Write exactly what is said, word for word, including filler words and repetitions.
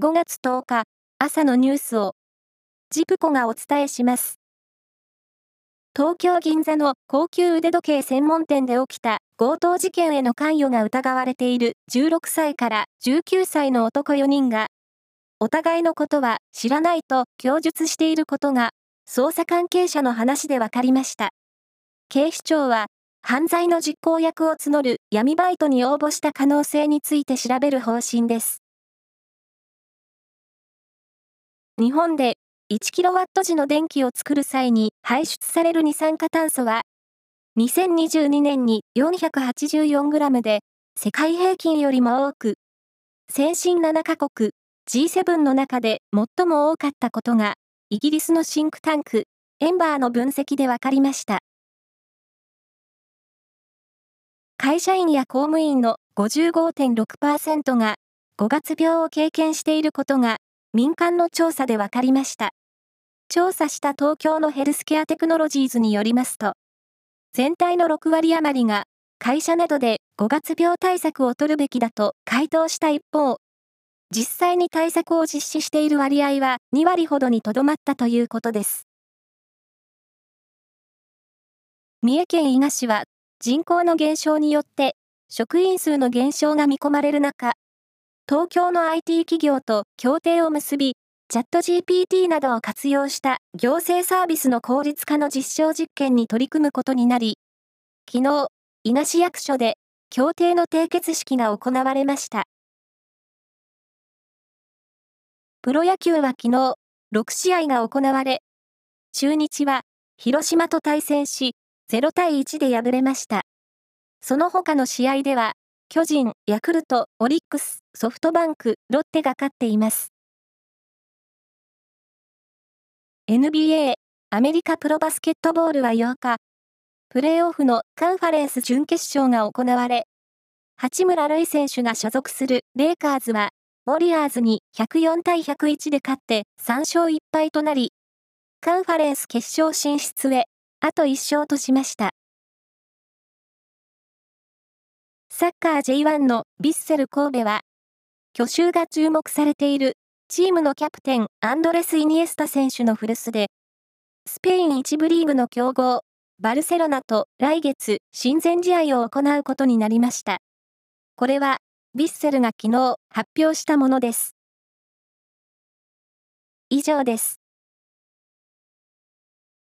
ごがつとおか朝のニュースをジプコがお伝えします。東京銀座の高級腕時計専門店で起きた強盗事件への関与が疑われているじゅうろくさいからじゅうきゅうさいの男よにんがお互いのことは知らないと供述していることが捜査関係者の話で分かりました。警視庁は犯罪の実行役を募る闇バイトに応募した可能性について調べる方針です。日本でいちキロワット時の電気を作る際に排出される二酸化炭素は、にせんにじゅうにねんに よんひゃくはちじゅうよんグラム で、世界平均よりも多く、先進ななかこく ジーセブン の中で最も多かったことが、イギリスのシンクタンク、エンバーの分析で分かりました。会社員や公務員の ごじゅうごてんろくパーセント が、ごがつびょうを経験していることが、民間の調査で分かりました。調査した東京のヘルスケアテクノロジーズによりますと、全体のろくわり余りが会社などでごがつびょう対策を取るべきだと回答した一方、実際に対策を実施している割合はにわりほどにとどまったということです。三重県伊賀市は人口の減少によって職員数の減少が見込まれる中、東京の アイティー 企業と協定を結び、チャット ジーピーティー などを活用した行政サービスの効率化の実証実験に取り組むことになり、昨日、伊賀市役所で協定の締結式が行われました。プロ野球は昨日、ろくしあいが行われ、中日は広島と対戦し、ゼロたいいちで敗れました。その他の試合では、巨人、ヤクルト、オリックス、ソフトバンク、ロッテが勝っています。エヌビーエー、アメリカプロバスケットボールはようか、プレーオフのカンファレンス準決勝が行われ、八村塁選手が所属するレイカーズは、ウォリアーズにひゃくよんたいひゃくいちで勝ってさんしょういっぱいとなり、カンファレンス決勝進出へ、あといっしょうとしました。サッカー ジェイワン のヴィッセル神戸は、去就が注目されているチームのキャプテンアンドレス・イニエスタ選手の古巣で、スペイン一部リーグの強豪、バルセロナと来月親善試合を行うことになりました。これは、ヴィッセルが昨日発表したものです。以上です。